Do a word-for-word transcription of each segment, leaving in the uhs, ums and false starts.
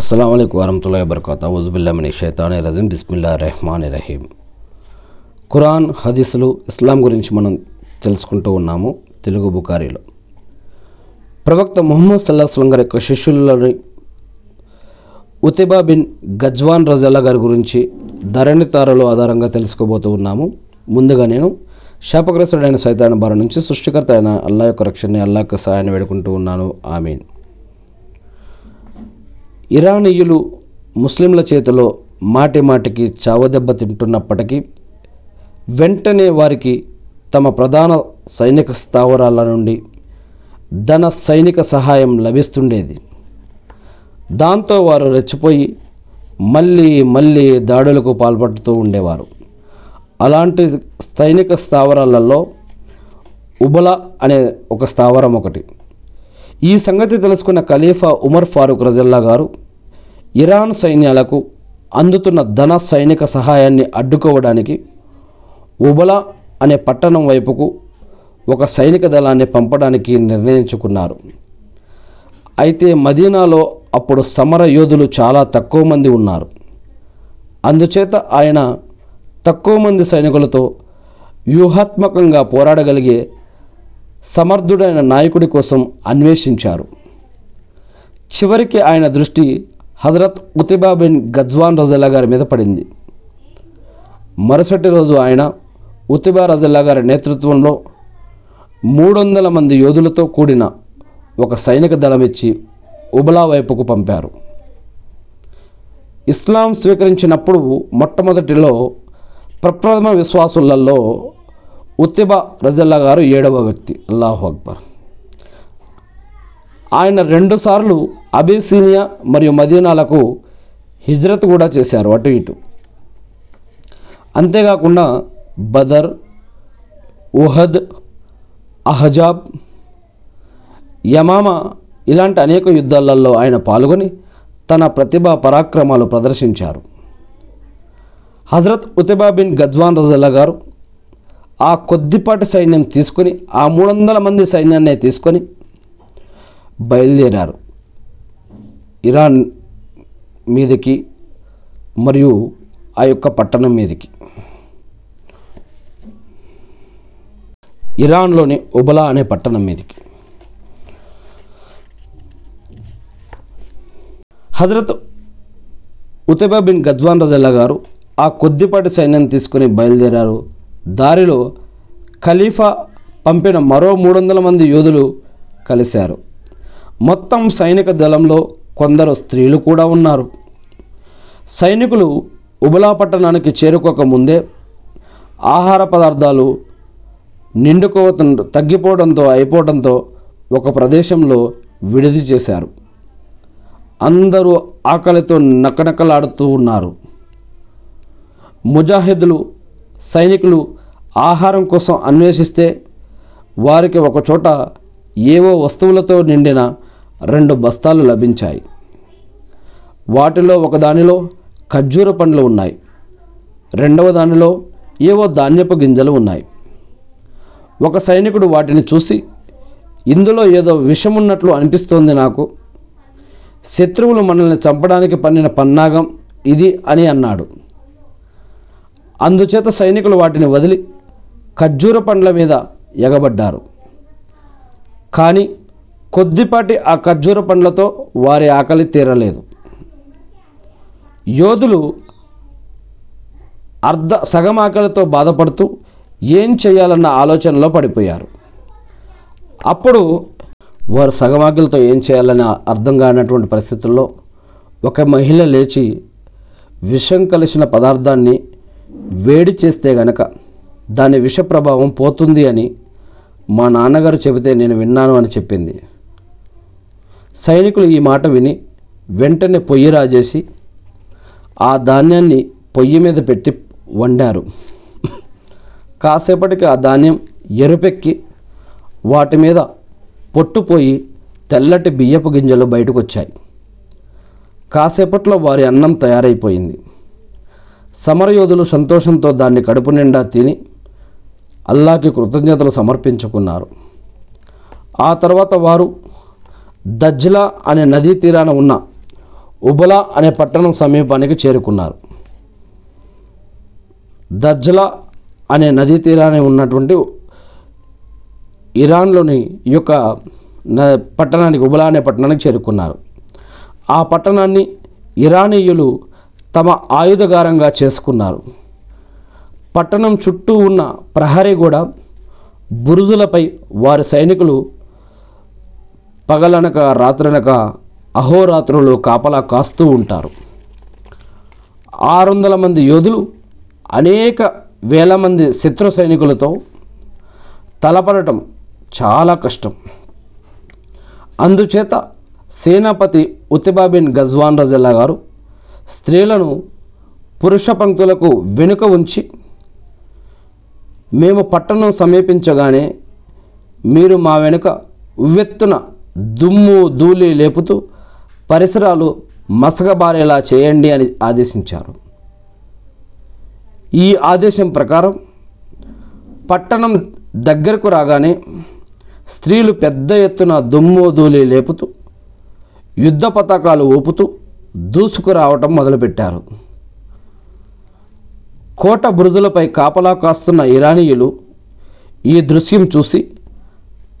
అస్సలాము అలైకుం వరహ్మతుల్లాహి వబరకాతుహు. అఊజు బిల్లాహి మినష్ షైతానిర్ రజీమ్. బిస్మిల్లాహిర్ రహమానిర్ రహీం. ఖురాన్, హదీసులు, ఇస్లాం గురించి మనం తెలుసుకుంటూ ఉన్నాము. తెలుగు బుఖారీలో ప్రవక్త ముహమ్మద్ సల్లల్లాహు అలైహి వసల్లం గారి యొక్క శిష్యులని ఉతబా బిన్ గజ్వాన్ రజల్లాహు గారి గురించి ధరణి తారలో ఆధారంగా తెలుసుకోబోతూ ఉన్నాము. ముందుగా నేను శాపగ్రస్తుడైన సైతాన్ బారి నుంచి సృష్టికర్త అయిన అల్లాహ్ యొక్క రక్షణని, అల్లాహ్ యొక్క సహాయాన్ని వేడుకుంటూ ఉన్నాను. ఆమీన్. ఇరానీయులు ముస్లింల చేతిలో మాటి మాటికి చావదెబ్బ తింటున్నప్పటికీ వెంటనే వారికి తమ ప్రధాన సైనిక స్థావరాల నుండి ధన సైనిక సహాయం లభిస్తుండేది. దాంతో వారు రెచ్చిపోయి మళ్ళీ మళ్ళీ దాడులకు పాల్పడుతూ ఉండేవారు. అలాంటి సైనిక స్థావరాలలో ఉబలా అనే ఒక స్థావరం ఒకటి. ఈ సంగతి తెలుసుకున్న ఖలీఫా ఉమర్ ఫారూక్ రజల్లా గారు ఇరాన్ సైన్యాలకు అందుతున్న ధన సైనిక సహాయాన్ని అడ్డుకోవడానికి ఉబలా అనే పట్టణం వైపుకు ఒక సైనిక దళాన్ని పంపడానికి నిర్ణయించుకున్నారు. అయితే మదీనాలో అప్పుడు సమర యోధులు చాలా తక్కువ మంది ఉన్నారు. అందుచేత ఆయన తక్కువ మంది సైనికులతో వ్యూహాత్మకంగా పోరాడగలిగే సమర్థుడైన నాయకుడి కోసం అన్వేషించారు. చివరికి ఆయన దృష్టి హజరత్ ఉతబా బిన్ గజ్వాన్ రజల్లాహు గారి మీద పడింది. మరుసటి రోజు ఆయన ఉతబా రజల్లాహు గారి నేతృత్వంలో మూడు వందల మంది యోధులతో కూడిన ఒక సైనిక దళం ఇచ్చి ఉబలా వైపుకు పంపారు. ఇస్లాం స్వీకరించినప్పుడు మొట్టమొదటిలో ప్రప్రథమ విశ్వాసులలో ఉతబా రజల్లాహు గారు ఏడవ వ్యక్తి. అల్లాహు అక్బర్. ఆయన రెండుసార్లు అబీసినియా మరియు మదీనాలకు హిజ్రత్ కూడా చేశారు, అటు ఇటు. అంతేకాకుండా బదర్, ఉహద్, అహజాబ్, యమామా ఇలాంటి అనేక యుద్ధాలలో ఆయన పాల్గొని తన ప్రతిభా పరాక్రమాలు ప్రదర్శించారు. హజరత్ ఉతబా బిన్ గజ్వాన్ రజల్లాహు గారు ఆ కొద్దిపాటి సైన్యం తీసుకొని, ఆ మూడు వందల మంది సైన్యాన్ని తీసుకొని బయలుదేరారు ఇరాన్ మీదకి మరియు ఆ యొక్క పట్టణం మీదకి. ఇరాన్లోని ఉబలా అనే పట్టణం మీదకి హజరత్ ఉతబా బిన్ గజ్వాన్ రజల్లాహు గారు ఆ కొద్దిపాటి సైన్యం తీసుకొని బయలుదేరారు. దారిలో ఖలీఫా పంపిన మరో మూడు వందల మంది యోధులు కలిశారు. మొత్తం సైనిక దళంలో కొందరు స్త్రీలు కూడా ఉన్నారు. సైనికులు ఉబలా పట్టణానికి చేరుకోకముందే ఆహార పదార్థాలు నిండుకోవడం తగ్గిపోవడంతో అయిపోవడంతో ఒక ప్రదేశంలో విడిది చేశారు. అందరూ ఆకలితో నక్కనక్కలాడుతూ ఉన్నారు. ముజాహిదులు సైనికులు ఆహారం కోసం అన్వేషిస్తే వారికి ఒకచోట ఏవో వస్తువులతో నిండిన రెండు బస్తాలు లభించాయి. వాటిలో ఒకదానిలో ఖర్జూర పండ్లు ఉన్నాయి, రెండవ దానిలో ఏవో ధాన్యపు గింజలు ఉన్నాయి. ఒక సైనికుడు వాటిని చూసి, ఇందులో ఏదో విషం ఉన్నట్లు అనిపిస్తోంది నాకు, శత్రువులు మనల్ని చంపడానికి పన్నిన పన్నాగం ఇది అని అన్నాడు. అందుచేత సైనికులు వాటిని వదిలి ఖర్జూర పండ్ల మీద ఎగబడ్డారు. కానీ కొద్దిపాటి ఆ ఖర్జూర పండ్లతో వారి ఆకలి తీరలేదు. యోధులు అర్ధ సగం ఆకలితో బాధపడుతూ ఏం చేయాలన్న ఆలోచనలో పడిపోయారు. అప్పుడు వారు సగం ఆకలితో ఏం చేయాలని అర్థం కానటువంటి పరిస్థితుల్లో ఒక మహిళ లేచి విషం కలిసిన పదార్థాన్ని వేడి చేస్తే గనక దాని విష ప్రభావం పోతుంది అని మా నాన్నగారు చెబితే నేను విన్నాను అని చెప్పింది. సైనికులు ఈ మాట విని వెంటనే పొయ్యి రాజేసి ఆ ధాన్యాన్ని పొయ్యి మీద పెట్టి వండారు. కాసేపటికి ఆ ధాన్యం ఎరుపెక్కి వాటి మీద పొట్టుపోయి తెల్లటి బియ్యపు గింజలు బయటకు వచ్చాయి. కాసేపట్లో వారి అన్నం తయారైపోయింది. సమరయోధులు సంతోషంతో దాన్ని కడుపు నిండా తిని అల్లాకి కృతజ్ఞతలు సమర్పించుకున్నారు. ఆ తర్వాత వారు దజ్లా అనే నదీ తీరాన ఉన్న ఉబలా అనే పట్టణం సమీపానికి చేరుకున్నారు. దజ్జల అనే నదీ తీరాన్ని ఉన్నటువంటి ఇరాన్లోని ఈ యొక్క పట్టణానికి ఉబలా అనే పట్టణానికి చేరుకున్నారు. ఆ పట్టణాన్ని ఇరానీయులు తమ ఆయుధగారంగా చేసుకున్నారు. పట్టణం చుట్టూ ఉన్న ప్రహరీ గోడ బురుజులపై వారి సైనికులు పగలనక రాత్రనక అహోరాత్రులు కాపలా కాస్తూ ఉంటారు. ఆరు వందల మంది యోధులు అనేక వేల మంది శత్రు సైనికులతో తలపడటం చాలా కష్టం. అందుచేత సేనాపతి ఉత్బా బిన్ గజ్వాన్ రజల్లా గారు స్త్రీలను పురుష పంక్తులకు వెనుక ఉంచి, మేము పట్టణం సమీపించగానే మీరు మా వెనుక ఉవ్వెత్తున దుమ్ము ధూళి లేపుతూ పరిసరాలు మసకబారేలా చేయండి అని ఆదేశించారు. ఈ ఆదేశం ప్రకారం పట్టణం దగ్గరకు రాగానే స్త్రీలు పెద్ద ఎత్తున దుమ్ము ధూళి లేపుతూ యుద్ధ పతాకాలు ఊపుతూ దూసుకురావటం మొదలుపెట్టారు. కోట బురుజులపై కాపలా కాస్తున్న ఇరానీయులు ఈ దృశ్యం చూసి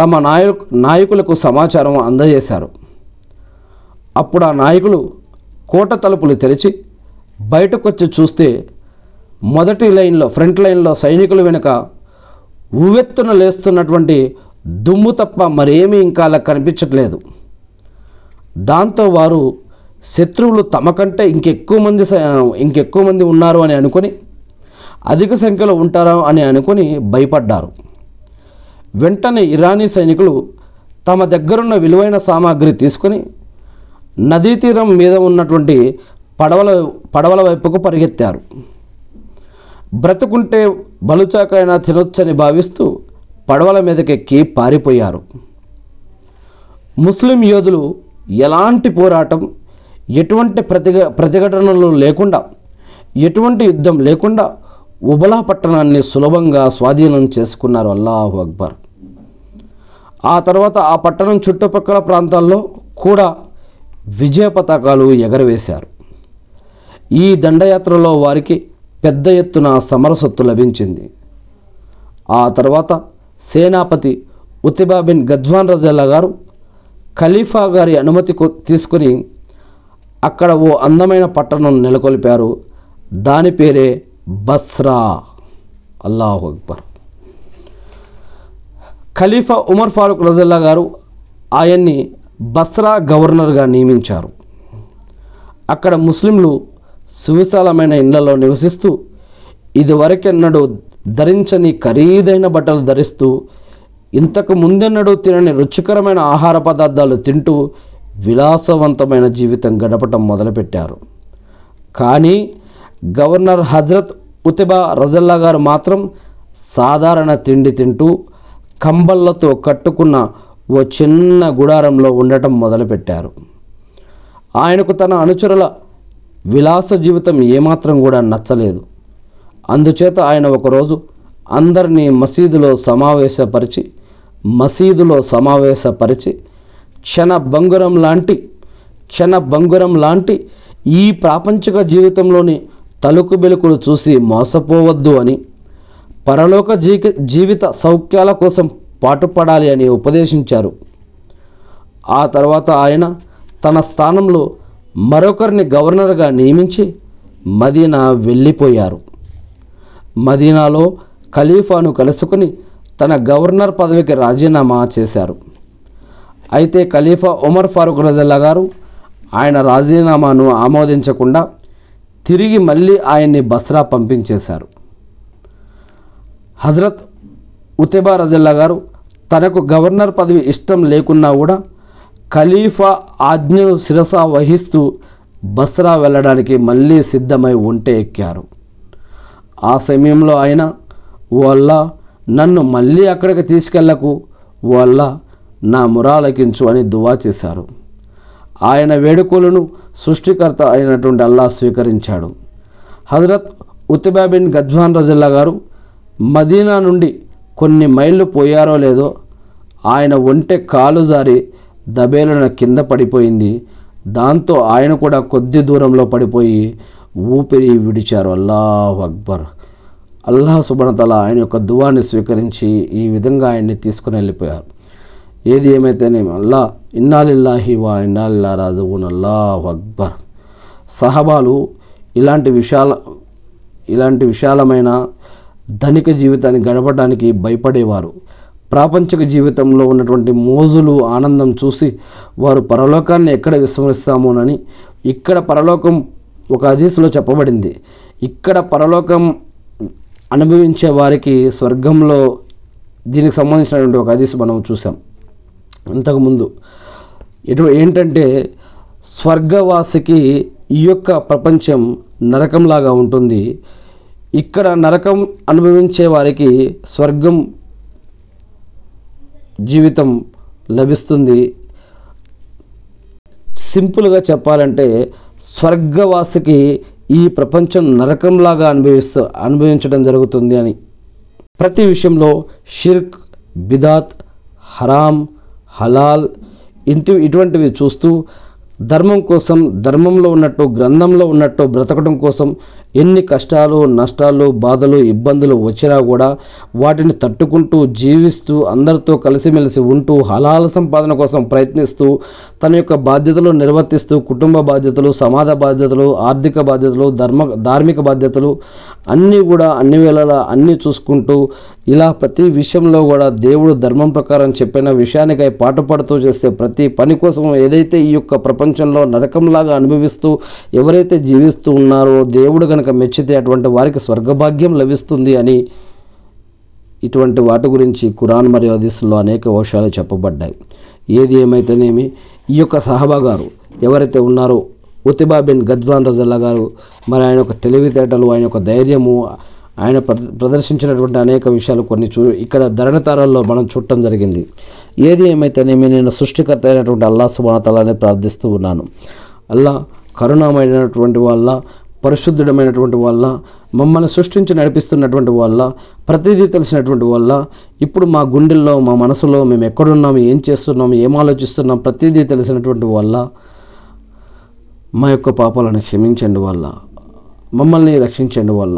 తమ నాయ నాయకులకు సమాచారం అందజేశారు. అప్పుడు ఆ నాయకులు కోట తలుపులు తెరిచి బయటకొచ్చి చూస్తే మొదటి లైన్లో ఫ్రంట్ లైన్లో సైనికుల వెనుక ఉవ్వెత్తున లేస్తున్నటువంటి దుమ్ము తప్ప మరేమీ ఇంకా కనిపించట్లేదు. దాంతో వారు శత్రువులు తమకంటే ఇంకెక్కువ మంది ఇంకెక్కువ మంది ఉన్నారు అని అనుకొని అధిక సంఖ్యలో ఉంటారు అని అనుకొని భయపడ్డారు. వెంటనే ఇరానీ సైనికులు తమ దగ్గరున్న విలువైన సామాగ్రి తీసుకుని నదీ తీరం మీద ఉన్నటువంటి పడవల పడవల వైపుకు పరిగెత్తారు. బ్రతుకుంటే బలుచాకైనా తినొచ్చని భావిస్తూ పడవల మీదకెక్కి పారిపోయారు. ముస్లిం యోధులు ఎలాంటి పోరాటం, ఎటువంటి ప్రతిఘ ప్రతిఘటనలు లేకుండా, ఎటువంటి యుద్ధం లేకుండా ఉబలా పట్టణాన్ని సులభంగా స్వాధీనం చేసుకున్నారు. అల్లాహు అక్బర్. ఆ తర్వాత ఆ పట్టణం చుట్టుపక్కల ప్రాంతాల్లో కూడా విజయ పతాకాలు ఎగరవేశారు. ఈ దండయాత్రలో వారికి పెద్ద ఎత్తున సమరసత్తు లభించింది. ఆ తర్వాత సేనాపతి ఉత్బా బిన్ గజ్వాన్ రజల్లా గారు ఖలీఫా గారి అనుమతి తీసుకుని అక్కడ ఓ అందమైన పట్టణం నెలకొల్పారు. దాని పేరే బస్రా. అల్లాహు అక్బర్. ఖలీఫా ఉమర్ ఫారూక్ రజల్లా గారు ఆయన్ని బస్రా గవర్నర్గా నియమించారు. అక్కడ ముస్లింలు సువిశాలమైన ఇళ్లలో నివసిస్తూ ఇదివరకెన్నడూ ధరించని ఖరీదైన బట్టలు ధరిస్తూ, ఇంతకు ముందెన్నడూ తినని రుచికరమైన ఆహార పదార్థాలు తింటూ విలాసవంతమైన జీవితం గడపటం మొదలుపెట్టారు. కానీ గవర్నర్ హజరత్ ఉత్బా రజల్లా గారు మాత్రం సాధారణ తిండి తింటూ కంబళ్లతో కట్టుకున్న ఓ చిన్న గుడారంలో ఉండటం మొదలుపెట్టారు. ఆయనకు తన అనుచరుల విలాస జీవితం ఏమాత్రం కూడా నచ్చలేదు. అందుచేత ఆయన ఒకరోజు అందరినీ మసీదులో సమావేశపరిచి మసీదులో సమావేశపరిచి క్షణభంగురం లాంటి క్షణభంగురం లాంటి ఈ ప్రాపంచిక జీవితంలోని తలుకు బెలుకులు చూసి మోసపోవద్దు అని, పరలోక జీ జీవిత సౌఖ్యాల కోసం పాటుపడాలి అని ఉపదేశించారు. ఆ తర్వాత ఆయన తన స్థానంలో మరొకరిని గవర్నర్గా నియమించి మదీనా వెళ్ళిపోయారు. మదీనాలో ఖలీఫాను కలుసుకుని తన గవర్నర్ పదవికి రాజీనామా చేశారు. అయితే ఖలీఫా ఉమర్ ఫారూక్ రజల్లా గారు ఆయన రాజీనామాను ఆమోదించకుండా తిరిగి మళ్ళీ ఆయన్ని బస్రా పంపించేశారు. హజరత్ ఉత్బా రజల్లా గారు తనకు గవర్నర్ పదవి ఇష్టం లేకున్నా కూడా ఖలీఫా ఆజ్ఞను శిరస వహిస్తూ బస్రా వెళ్ళడానికి మళ్ళీ సిద్ధమై ఒంటే ఎక్కారు. ఆ సమయంలో ఆయన, ఓ అల్లా, నన్ను మళ్ళీ అక్కడికి తీసుకెళ్లకు, ఓ అల్లా, నా మురాలకించు అని దువా చేశారు. ఆయన వేడుకలను సృష్టికర్త అయినటువంటి అల్లా స్వీకరించాడు. హజరత్ ఉత్బా బిన్ గజ్వాన్ రజల్లా గారు మదీనా నుండి కొన్ని మైళ్ళు పోయారో లేదో ఆయన ఒంటె కాలు జారి దబేలున కింద పడిపోయింది. దాంతో ఆయన కూడా కొద్ది దూరంలో పడిపోయి ఊపిరి విడిచారు. అల్లాహు అక్బర్. అల్లాహ్ సుబ్హానహు తఆలా ఆయన యొక్క దువాని స్వీకరించి ఈ విధంగా ఆయన్ని తీసుకుని వెళ్ళిపోయారు. ఏది ఏమైతేనేమి అల్లా ఇన్నా లిల్లాహి వా ఇన్నా ఇలైహి రాజిఊన్. అల్లాహు అక్బర్. సహాబాలు ఇలాంటి విశాల ఇలాంటి విశాలమైన ధనిక జీవితాన్ని గడపడానికి భయపడేవారు. ప్రాపంచిక జీవితంలో ఉన్నటువంటి మోజులు ఆనందం చూసి వారు పరలోకాన్ని ఎక్కడ విస్మరిస్తామోనని, ఇక్కడ పరలోకం ఒక హదీసులో చెప్పబడింది, ఇక్కడ పరలోకం అనుభవించే వారికి స్వర్గంలో, దీనికి సంబంధించినటువంటి ఒక హదీసు మనం చూసాం ఇంతకుముందు. ఎటు ఏంటంటే స్వర్గవాసికి ఈ యొక్క ప్రపంచం నరకంలాగా ఉంటుంది, ఇక్కడ నరకం అనుభవించే వారికి స్వర్గం జీవితం లభిస్తుంది. సింపుల్గా చెప్పాలంటే స్వర్గవాసికి ఈ ప్రపంచం నరకంలాగా అనుభవిస్తూ అనుభవించడం జరుగుతుంది అని. ప్రతి విషయంలో షిర్క్, బిదాత్, హరాం, హలాల్ ఇంటి ఇటువంటివి చూస్తూ ధర్మం కోసం, ధర్మంలో ఉన్నట్టు గ్రంథంలో ఉన్నట్టు బ్రతకడం కోసం ఎన్ని కష్టాలు, నష్టాలు, బాధలు, ఇబ్బందులు వచ్చినా కూడా వాటిని తట్టుకుంటూ జీవిస్తూ అందరితో కలిసిమెలిసి ఉంటూ హలాల సంపాదన కోసం ప్రయత్నిస్తూ తన యొక్క బాధ్యతలు నిర్వర్తిస్తూ, కుటుంబ బాధ్యతలు, సమాజ బాధ్యతలు, ఆర్థిక బాధ్యతలు, ధర్మ ధార్మిక బాధ్యతలు అన్నీ కూడా అన్ని వేళలా అన్నీ చూసుకుంటూ ఇలా ప్రతి విషయంలో కూడా దేవుడు ధర్మం ప్రకారం చెప్పిన విషయానికై పాటుపడుతూ చేసే ప్రతి పని కోసం ఏదైతే ఈ యొక్క ప్రపంచంలో నరకంలాగా అనుభవిస్తూ ఎవరైతే జీవిస్తూ ఉన్నారో దేవుడు కనుక మెచ్చితే అటువంటి వారికి స్వర్గభాగ్యం లభిస్తుంది అని ఇటువంటి వాటి గురించి ఖురాన్ మరియు హదీసుల్లో అనేక విషయాలు చెప్పబడ్డాయి. ఏది ఏమైతేనేమి ఈ యొక్క సహాబా గారు ఎవరైతే ఉన్నారో ఉత్బా బిన్ గజ్వాన్ రజల్లా గారు, మరి ఆయన యొక్క తెలివితేటలు, ఆయన యొక్క ధైర్యము, ఆయన ప్రదర్శించినటువంటి అనేక విషయాలు కొన్ని చూ ఇక్కడ ధరణతారాల్లో మనం చూడటం జరిగింది. ఏది ఏమైతేనేమి నేను సృష్టికర్త అయినటువంటి అల్లాహ్ సుబ్హానహు తఆలానే ప్రార్థిస్తూ ఉన్నాను. అల్లాహ్ కరుణామయమైనటువంటి వాళ్ళ, పరిశుద్ధుడమైనటువంటి వాళ్ళ, మమ్మల్ని సృష్టించి నడిపిస్తున్నటువంటి వాళ్ళ, ప్రతిదీ తెలిసినటువంటి వాళ్ళ, ఇప్పుడు మా గుండెల్లో, మా మనసులో మేము ఎక్కడున్నాము, ఏం చేస్తున్నాం, ఏం ఆలోచిస్తున్నాం ప్రతిదీ తెలిసినటువంటి వాళ్ళ, మా యొక్క పాపాలను క్షమించండి వాళ్ళ, మమ్మల్ని రక్షించండి వాళ్ళ.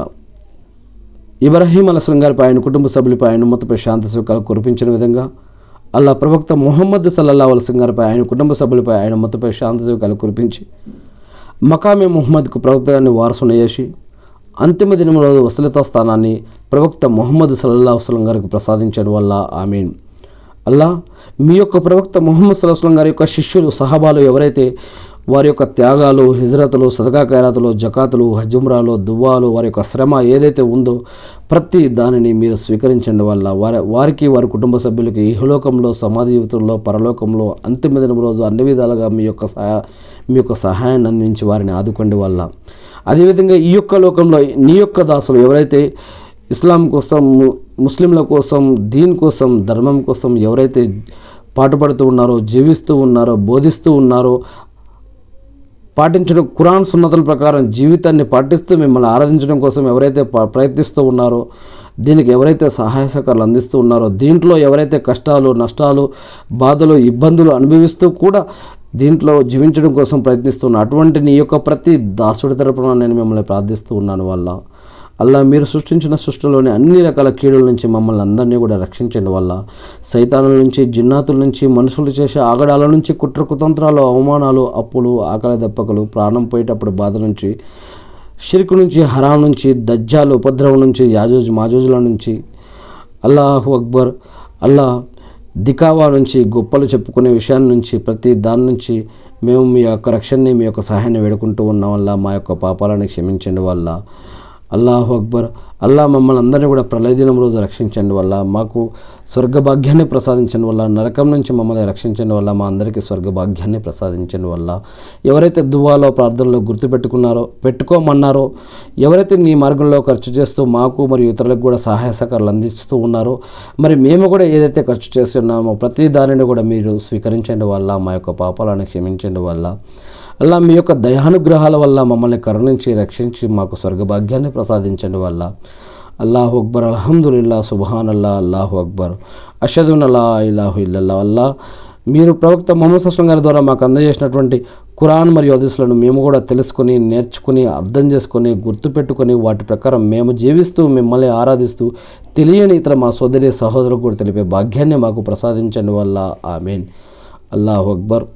ఇబ్రాహీం అలైహిస్సలాం గారిపై, ఆయన కుటుంబ సభ్యులపై, ఆయన ఉమ్మతపై శాంతి సుఖాలు కురిపించిన విధంగా, అల్లా ప్రవక్త ముహమ్మద్ సల్లల్లాహు అలైహి వసల్లం గారిపై, ఆయన కుటుంబ సభ్యులపై, ఆయన ఉమ్మతపై శాంతి సుఖాలు కురిపించి మకామే ముహమ్మద్కు ప్రవక్త గారిని వారసును చేసి అంతిమ దినం రోజు వసలతా స్థానాన్ని ప్రవక్త ముహమ్మద్ సల్లల్లాహు అలైహి వసల్లం గారికి ప్రసాదించడం వల్ల. ఆమీన్. అల్లా మీ యొక్క ప్రవక్త ముహమ్మద్ సల్లల్లాహు అలైహి వసల్లం గారి యొక్క శిష్యులు సహాబాలు ఎవరైతే వారి యొక్క త్యాగాలు, హిజ్రతులు, సదకా ఖైరాతులు, జకాతులు, హజుమ్రాలు, దువ్వాలు, వారి యొక్క శ్రమ ఏదైతే ఉందో ప్రతి దానిని మీరు స్వీకరించండి వల్ల. వారి వారికి వారి కుటుంబ సభ్యులకి ఇహలోకంలో, సమాధి జీవితంలో, పరలోకంలో, అంతిమ దినం రోజు అన్ని విధాలుగా మీ యొక్క సహా మీ యొక్క సహాయాన్ని అందించి వారిని ఆదుకోండి వల్ల. అదేవిధంగా ఈ యొక్క లోకంలో నీ యొక్క దాసులు ఎవరైతే ఇస్లాం కోసం, ముస్లింల కోసం, దీన్ కోసం, ధర్మం కోసం ఎవరైతే పాటుపడుతూ ఉన్నారో, జీవిస్తూ ఉన్నారో, బోధిస్తూ ఉన్నారో, పాటించడం ఖురాన్ సున్నతుల ప్రకారం జీవితాన్ని పాటిస్తూ మిమ్మల్ని ఆరాధించడం కోసం ఎవరైతే ప్రయత్నిస్తూ ఉన్నారో, దీనికి ఎవరైతే సహాయ సహకారాలు అందిస్తూ ఉన్నారో, దీంట్లో ఎవరైతే కష్టాలు, నష్టాలు, బాధలు, ఇబ్బందులు అనుభవిస్తూ కూడా దీంట్లో జీవించడం కోసం ప్రయత్నిస్తున్న అటువంటి నీ యొక్క ప్రతి దాసుడి తరపున నేను మిమ్మల్ని ప్రార్థిస్తూ ఉన్నాను వల్ల. అల్లా మీరు సృష్టించిన సృష్టిలోని అన్ని రకాల కీడుల నుంచి మమ్మల్ని అందరినీ కూడా రక్షించండి వల్ల. సైతానుల నుంచి, జిన్నాతుల నుంచి, మనుషులు చేసే ఆగడాల నుంచి, కుట్ర కుతంత్రాలు, అవమానాలు, అప్పులు, ఆకలి దెబ్బకలు, ప్రాణం పోయేటప్పుడు బాధ నుంచి, షిర్క్ నుంచి, హరాం నుంచి, దజ్జాలు ఉపద్రవం నుంచి, యాజూజ్ మాజూజుల నుంచి, అల్లాహు అక్బర్ అల్లా దికావా నుంచి, గొప్పలు చెప్పుకునే విషయాన్ని నుంచి, ప్రతి దాని నుంచి మేము మీ యొక్క రక్షణని, మీ యొక్క సహాయాన్ని వేడుకుంటూ ఉన్నాం వల్ల. మా యొక్క పాపాలను క్షమించండి వల్ల. అల్లాహు అక్బర్ అల్లా మమ్మల్ని అందరినీ కూడా ప్రళయ దినం రోజు రక్షించండి వల్ల. మాకు స్వర్గభాగ్యాన్ని ప్రసాదించండి వల్ల. నరకం నుంచి మమ్మల్ని రక్షించండి వల్ల. మా అందరికీ స్వర్గభాగ్యాన్ని ప్రసాదించండి వల్ల. ఎవరైతే దువాలో, ప్రార్థనలో గుర్తుపెట్టుకున్నారో, పెట్టుకోమన్నారో, ఎవరైతే నీ మార్గంలో ఖర్చు చేస్తూ మాకు మరియు ఇతరులకు కూడా సహాయ సహకారాలు అందిస్తూ ఉన్నారో, మరి మేము కూడా ఏదైతే ఖర్చు చేస్తున్నామో ప్రతి దానిని కూడా మీరు స్వీకరించండి వల్ల. మా యొక్క పాపాలను క్షమించండి వల్ల. అల్లా మీ యొక్క దయానుగ్రహాల వల్ల మమ్మల్ని కరుణించి, రక్షించి మాకు స్వర్గభాగ్యాన్ని ప్రసాదించండి వల్ల. అల్లాహు అక్బర్. అల్హమ్దులిల్లా. సుబ్హానల్లా. అల్లాహు అక్బర్. అషదు అల్లా ఇలాహు ఇల్లల్లా. అల్లా మీరు ప్రవక్త ముహమ్మద్ సల్లల్లాహు అలైహి వసల్లం గారి ద్వారా మాకు అందజేసినటువంటి ఖురాన్ మరియు హదీస్లను మేము కూడా తెలుసుకొని, నేర్చుకుని, అర్థం చేసుకొని, గుర్తుపెట్టుకొని, వాటి ప్రకారం మేము జీవిస్తూ మిమ్మల్ని ఆరాధిస్తూ తెలియని ఇతర మా సోదరి సహోదరులకు కూడా తెలిపే భాగ్యాన్ని మాకు ప్రసాదించండి వల్ల ఆమీన్. అల్లాహు అక్బర్.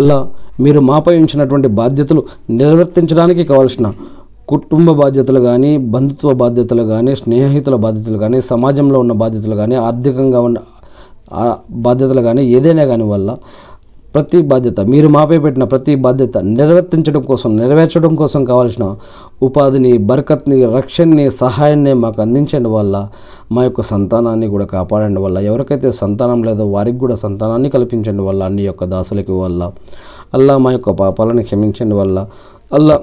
అల్లా, మీరు మాపై ఉంచినటువంటి బాధ్యతలు నిర్వర్తించడానికి కావలసిన కుటుంబ బాధ్యతలు కానీ, బంధుత్వ బాధ్యతలు కానీ, స్నేహితుల బాధ్యతలు కానీ, సమాజంలో ఉన్న బాధ్యతలు కానీ, ఆర్థికంగా ఉన్న బాధ్యతలు కానీ, ఏదైనా కానీ వల్ల ప్రతి బాధ్యత, మీరు మాపై పెట్టిన ప్రతి బాధ్యత నిర్వర్తించడం కోసం, నెరవేర్చడం కోసం కావాల్సిన ఉపాధిని, బర్కత్ని, రక్షణని, సహాయాన్ని మాకు అందించండి వల్ల. మా యొక్క సంతానాన్ని కూడా కాపాడండి వల్ల. ఎవరికైతే సంతానం లేదో వారికి కూడా సంతానాన్ని కల్పించండి వల్ల, అన్ని యొక్క దాసులకి వల్ల. అల్లా, మా యొక్క పాపాలను క్షమించండి వల్ల. అల్లా,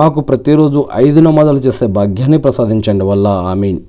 మాకు ప్రతిరోజు ఐదు నమాజులు చేసే భాగ్యాన్ని ప్రసాదించండి వల్ల. ఆమీన్.